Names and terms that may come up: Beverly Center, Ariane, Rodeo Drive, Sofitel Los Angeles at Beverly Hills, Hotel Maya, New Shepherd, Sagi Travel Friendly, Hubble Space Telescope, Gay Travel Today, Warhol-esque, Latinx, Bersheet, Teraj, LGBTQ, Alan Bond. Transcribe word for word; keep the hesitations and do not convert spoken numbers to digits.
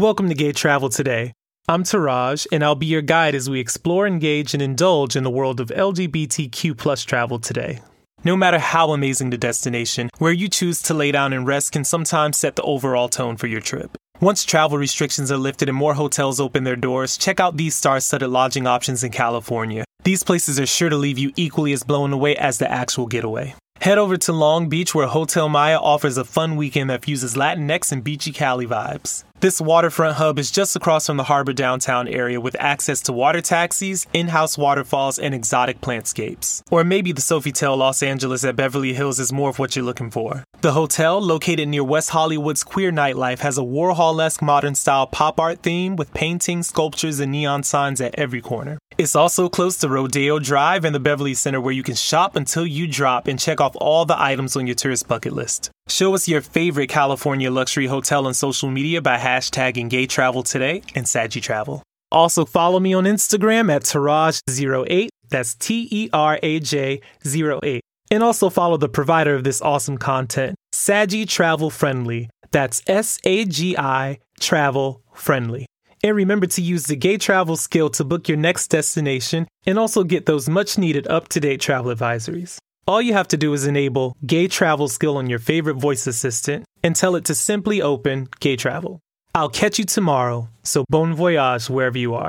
Welcome to Gay Travel Today. I'm Teraj, and I'll be your guide as we explore, engage, and indulge in the world of L G B T Q plus travel today. No matter how amazing the destination, where you choose to lay down and rest can sometimes set the overall tone for your trip. Once travel restrictions are lifted and more hotels open their doors, check out these star-studded lodging options in California. These places are sure to leave you equally as blown away as the actual getaway. Head over to Long Beach, where Hotel Maya offers a fun weekend that fuses Latinx and beachy Cali vibes. This waterfront hub is just across from the harbor downtown area with access to water taxis, in-house waterfalls, and exotic plantscapes. Or maybe the Sofitel Los Angeles at Beverly Hills is more of what you're looking for. The hotel, located near West Hollywood's queer nightlife, has a Warhol-esque modern-style pop art theme with paintings, sculptures, and neon signs at every corner. It's also close to Rodeo Drive and the Beverly Center, where you can shop until you drop and check off all the items on your tourist bucket list. Show us your favorite California luxury hotel on social media by hashtagging Gay Travel Today and Sagi Travel. Also follow me on Instagram at Teraj zero eight, that's T E R A J zero eight. And also follow the provider of this awesome content, Sagi Travel Friendly, that's S A G I Travel Friendly. And remember to use the Gay Travel skill to book your next destination and also get those much-needed up-to-date travel advisories. All you have to do is enable Gay Travel skill on your favorite voice assistant and tell it to simply open Gay Travel. I'll catch you tomorrow, so bon voyage wherever you are.